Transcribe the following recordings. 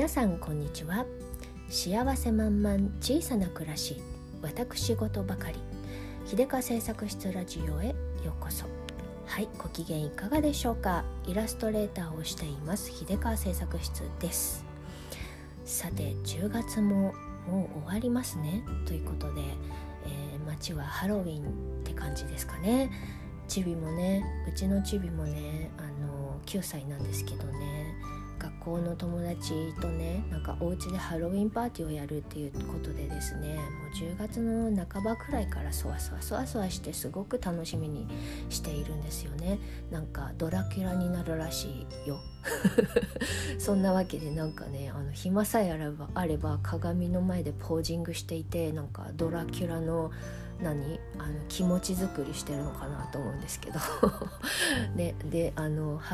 皆さんこんにちは。幸せ満々小さな暮らし、私事ばかり、秀香製作室ラジオへようこそ。はい、ご機嫌いかがでしょうか。イラストレーターをしています秀香製作室です。さて、10月ももう終わりますねということで、街はハロウィンって感じですかね。チビもね、うちのチビもね、9歳なんですけどね、学校の友達とね、なんかお家でハロウィンパーティーをやるっていうことでですね、もう10月の半ばくらいからそわそわしてすごく楽しみにしているんですよね。なんかドラキュラになるらしいよそんなわけで、なんかね、暇さえあれば鏡の前でポージングしていて、なんかドラキュラの気持ち作りしてるのかなと思うんですけどね、でハ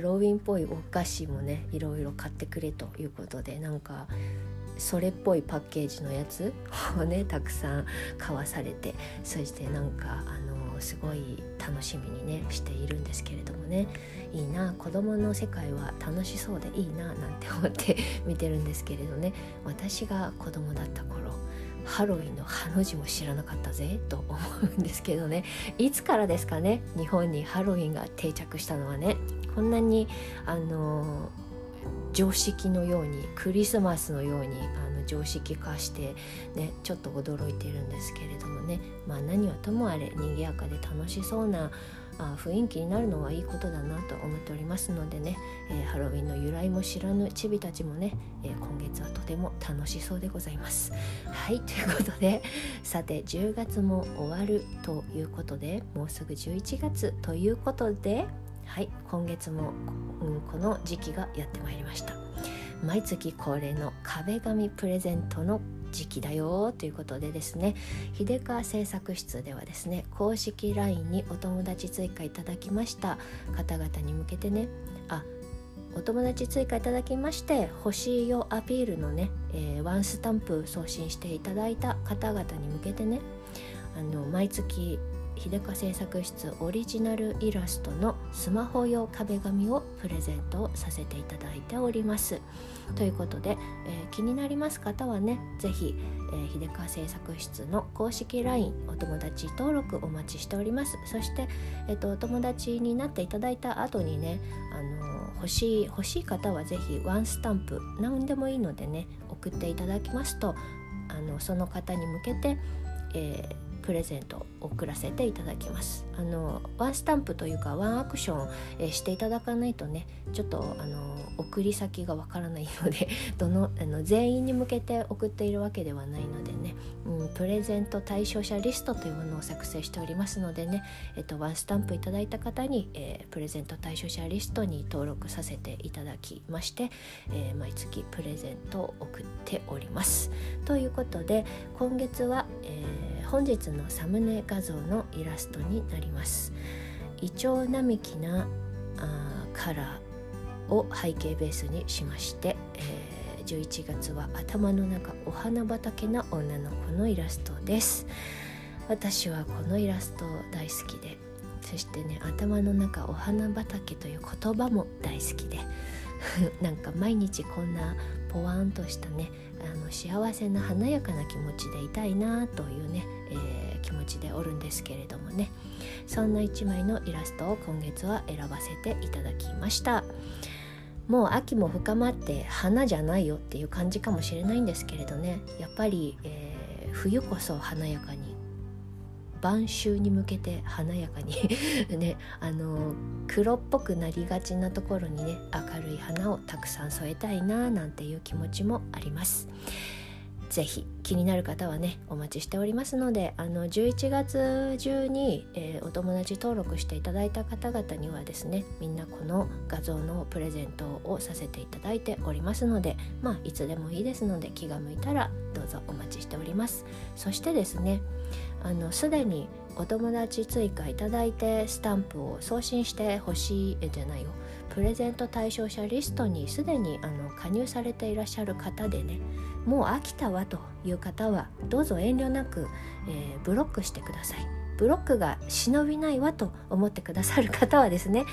ロウィンっぽいお菓子もね、いろいろ買ってくれということで、なんかそれっぽいパッケージのやつをねたくさん買わされて、そしてなんかすごい楽しみにねしているんですけれどもね、いいな、子供の世界は楽しそうでいいななんて思って見てるんですけれどね、私が子供だった頃ハロウィンのハの字も知らなかったぜと思うんですけどね、いつからですかね、日本にハロウィンが定着したのはね。こんなに常識のように、クリスマスのように常識化してね、ちょっと驚いているんですけれどもね、まあ何はともあれ賑やかで楽しそうな雰囲気になるのはいいことだなと思っておりますのでね、ハロウィンの由来も知らぬチビたちもね、今月はとても楽しそうでございます。はい、ということで、さて10月も終わるということで、もうすぐ11月ということで、はい、今月も、この時期がやってまいりました。毎月恒例の壁紙プレゼントの時期だよということでですね、秀川製作室ではですね、公式 LINE にお友達追加いただきました方々に向けてね、お友達追加いただきまして欲しいよアピールのね、ワンスタンプ送信していただいた方々に向けてね、毎月秀香製作室オリジナルイラストのスマホ用壁紙をプレゼントさせていただいております。ということで、気になります方はね、ぜひ、秀香製作室の公式 LINE お友達登録お待ちしております。そして、お友達になっていただいた後にね、欲しい方はぜひワンスタンプ何でもいいのでね送っていただきますと、その方に向けて、プレゼントを送らせていただきます。ワンスタンプというかワンアクション、していただかないとね、ちょっと送り先がわからないので全員に向けて送っているわけではないのでね、プレゼント対象者リストというものを作成しておりますのでね、ワンスタンプいただいた方に、プレゼント対象者リストに登録させていただきまして、毎月プレゼントを送っております。ということで、今月は、本日のサムネ画像のイラストになります。イチョウ並木なカラーを背景ベースにしまして、11月は頭の中お花畑な女の子のイラストです。私はこのイラスト大好きで、そしてね、頭の中お花畑という言葉も大好きでなんか毎日こんなポワンとしたね、幸せな華やかな気持ちでいたいなというね、気持ちでおるんですけれどもね、そんな一枚のイラストを今月は選ばせていただきました。もう秋も深まって花じゃないよっていう感じかもしれないんですけれどね、やっぱり、冬こそ華やかに、晩秋に向けて華やかにね、黒っぽくなりがちなところにね、明るい花をたくさん添えたいななんていう気持ちもあります。ぜひ気になる方はねお待ちしておりますので、11月中に、お友達登録していただいた方々にはですね、みんなこの画像のプレゼントをさせていただいておりますので、まあいつでもいいですので気が向いたらどうぞお待ちしております。そしてですね、すでにお友達追加いただいてスタンプを送信してプレゼント対象者リストにすでに加入されていらっしゃる方でね、もう飽きたわという方はどうぞ遠慮なく、ブロックしてください。ブロックが忍びないわと思ってくださる方はですね、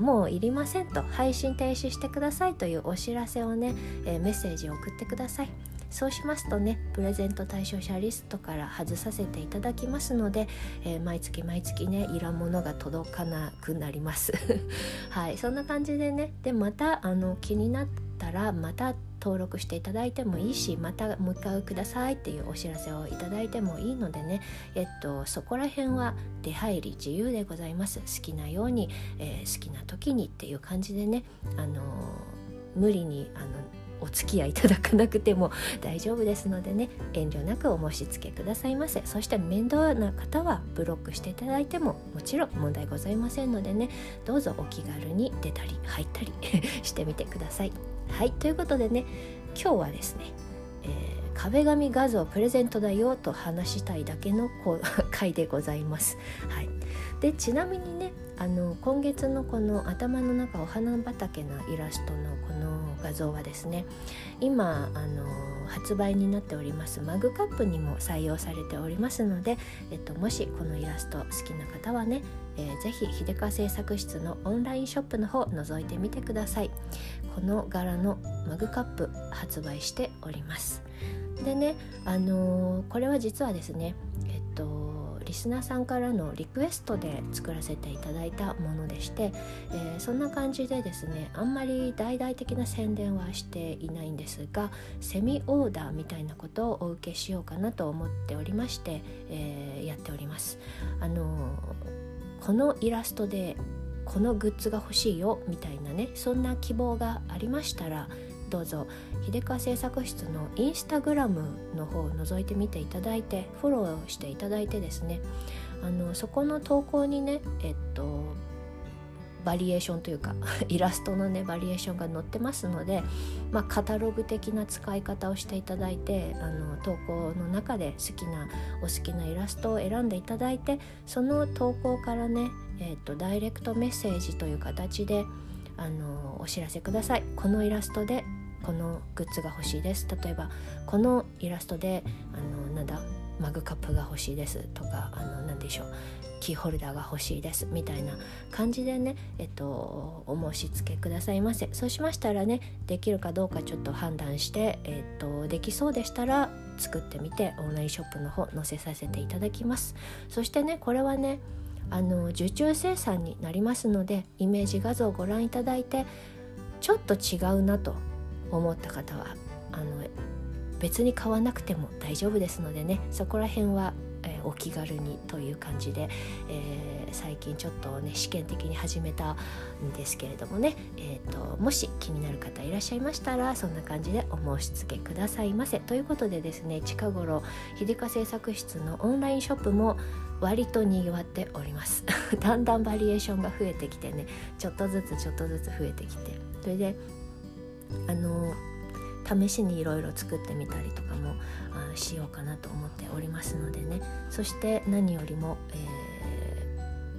もういりませんと、配信停止してくださいというお知らせをね、メッセージを送ってください。そうしますとね、プレゼント対象者リストから外させていただきますので、毎月毎月ね、いらんものが届かなくなりますはい、そんな感じでね、でまた気になったらまた登録していただいてもいいし、またもう一回くださいっていうお知らせをいただいてもいいのでね、そこら辺は出入り自由でございます。好きなように、好きな時にっていう感じでね、無理にお付き合いいただかなくても大丈夫ですのでね、遠慮なくお申し付けくださいませ。そして面倒な方はブロックしていただいてももちろん問題ございませんのでね、どうぞお気軽に出たり入ったりしてみてください。はい、ということでね、今日はですね、壁紙画像プレゼントだよと話したいだけの回でございます。はい、でちなみにね、今月のこの頭の中お花畑のイラストのこの画像はですね、今発売になっておりますマグカップにも採用されておりますので、もしこのイラスト好きな方はね、ぜひ秀川製作室のオンラインショップの方覗いてみてください。この柄のマグカップ発売しております。でね、これは実はですね、リスナーさんからのリクエストで作らせていただいたものでして、そんな感じでですね、あんまり大々的な宣伝はしていないんですが、セミオーダーみたいなことをお受けしようかなと思っておりまして、やっております。このイラストでこのグッズが欲しいよみたいなね、そんな希望がありましたら、どうぞ秀川製作室のインスタグラムの方を覗いてみていただいて、フォローしていただいてですね、そこの投稿にね、バリエーションというかイラストのねバリエーションが載ってますので、まあ、カタログ的な使い方をしていただいて、投稿の中でお好きなイラストを選んでいただいて、その投稿からね、ダイレクトメッセージという形でお知らせください。このイラストでこのグッズが欲しいです。例えばこのイラストでマグカップが欲しいですとか、なんでしょう、キーホルダーが欲しいですみたいな感じでね、お申し付けくださいませ。そうしましたらね、できるかどうかちょっと判断して、できそうでしたら作ってみて、オンラインショップの方載せさせていただきます。そしてね、これはね、受注生産になりますので、イメージ画像をご覧いただいて、ちょっと違うなと思った方は別に買わなくても大丈夫ですのでね、そこら辺は、お気軽にという感じで、最近ちょっとね試験的に始めたんですけれどもね、もし気になる方いらっしゃいましたら、そんな感じでお申し付けくださいませ。ということでですね、近頃秀川製作室のオンラインショップも割とにぎわっておりますだんだんバリエーションが増えてきてね、ちょっとずつ増えてきて、それで試しにいろいろ作ってみたりとかもしようかなと思っておりますのでね。そして何よりも、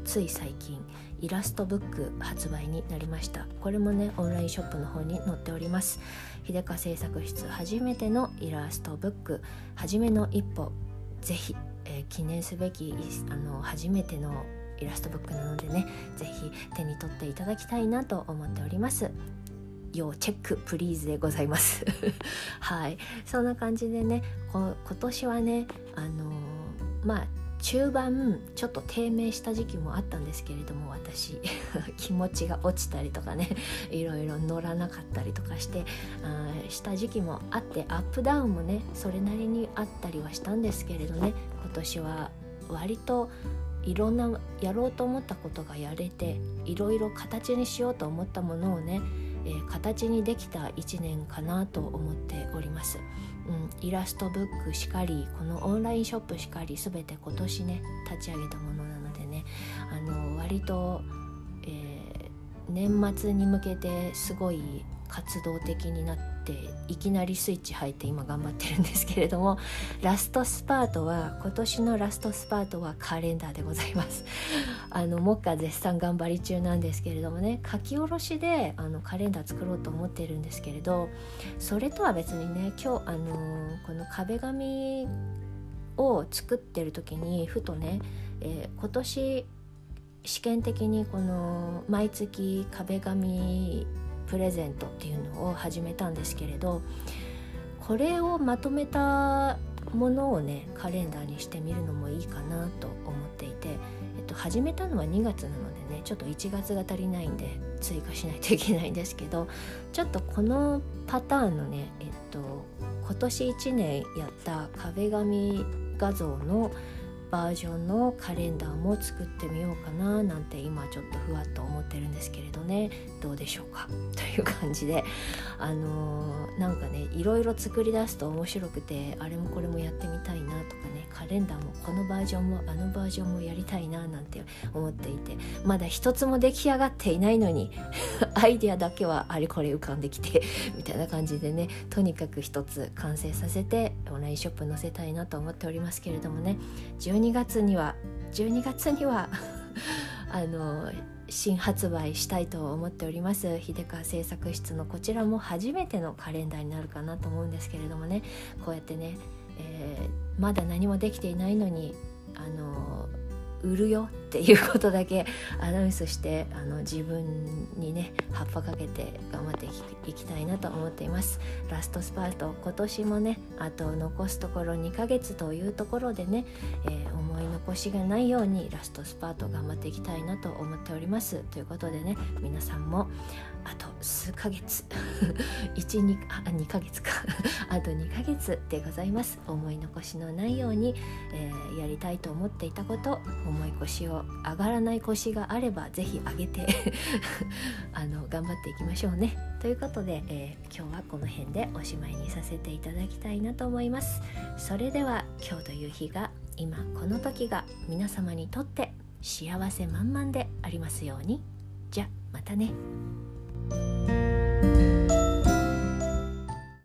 つい最近イラストブック発売になりました。これもね、オンラインショップの方に載っております。秀川製作室初めてのイラストブック、初めの一歩、ぜひ、記念すべき初めてのイラストブックなのでね、ぜひ手に取っていただきたいなと思っております。要チェックプリーズでございますはい、そんな感じでね、今年はね、中盤ちょっと低迷した時期もあったんですけれども、私気持ちが落ちたりとかね、いろいろ乗らなかったりとかしてした時期もあって、アップダウンもねそれなりにあったりはしたんですけれどね、今年は割といろんなやろうと思ったことがやれて、いろいろ形にしようと思ったものをね、形にできた1年かなと思っております。イラストブックしかり、このオンラインショップしかり、全て今年ね立ち上げたものなのでね、割と、年末に向けてすごい活動的になって、いきなりスイッチ入って今頑張ってるんですけれども、今年のラストスパートはカレンダーでございます目下絶賛頑張り中なんですけれどもね、書き下ろしでカレンダー作ろうと思ってるんですけれど、それとは別にね、今日この壁紙を作ってる時にふとね、今年試験的にこの毎月壁紙プレゼントっていうのを始めたんですけれど、これをまとめたものをねカレンダーにしてみるのもいいかなと思っていて、始めたのは2月なのでね、ちょっと1月が足りないんで追加しないといけないんですけど、ちょっとこのパターンのね、今年1年やった壁紙画像のバージョンのカレンダーも作ってみようかななんて今ちょっとふわっと思ってるんですけれどね、どうでしょうかという感じで、なんかねいろいろ作り出すと面白くて、あれもこれもやってみたいなとかね、カレンダーもこのバージョンもあのバージョンもやりたいななんて思っていて、まだ一つも出来上がっていないのにアイデアだけはあれこれ浮かんできてみたいな感じでね、とにかく一つ完成させてオンラインショップ載せたいなと思っておりますけれどもね、12月には新発売したいと思っております。秀川製作室のこちらも初めてのカレンダーになるかなと思うんですけれどもね、こうやってね、まだ何もできていないのに売るよっていうことだけアナウンスして、自分にね葉っぱかけて頑張っていきたいなと思っています。ラストスパート、今年もねあと残すところ2ヶ月というところでね、思い残しがないようにラストスパート頑張っていきたいなと思っております。ということでね、皆さんもあと数ヶ月2ヶ月かあと2ヶ月でございます。思い残しのないように、やりたいと思っていたこと、思い腰を上がらない腰があればぜひ上げて頑張っていきましょうね。ということで、今日はこの辺でおしまいにさせていただきたいなと思います。それでは今日という日が、今この時が皆様にとって幸せ満々でありますように。じゃまたね。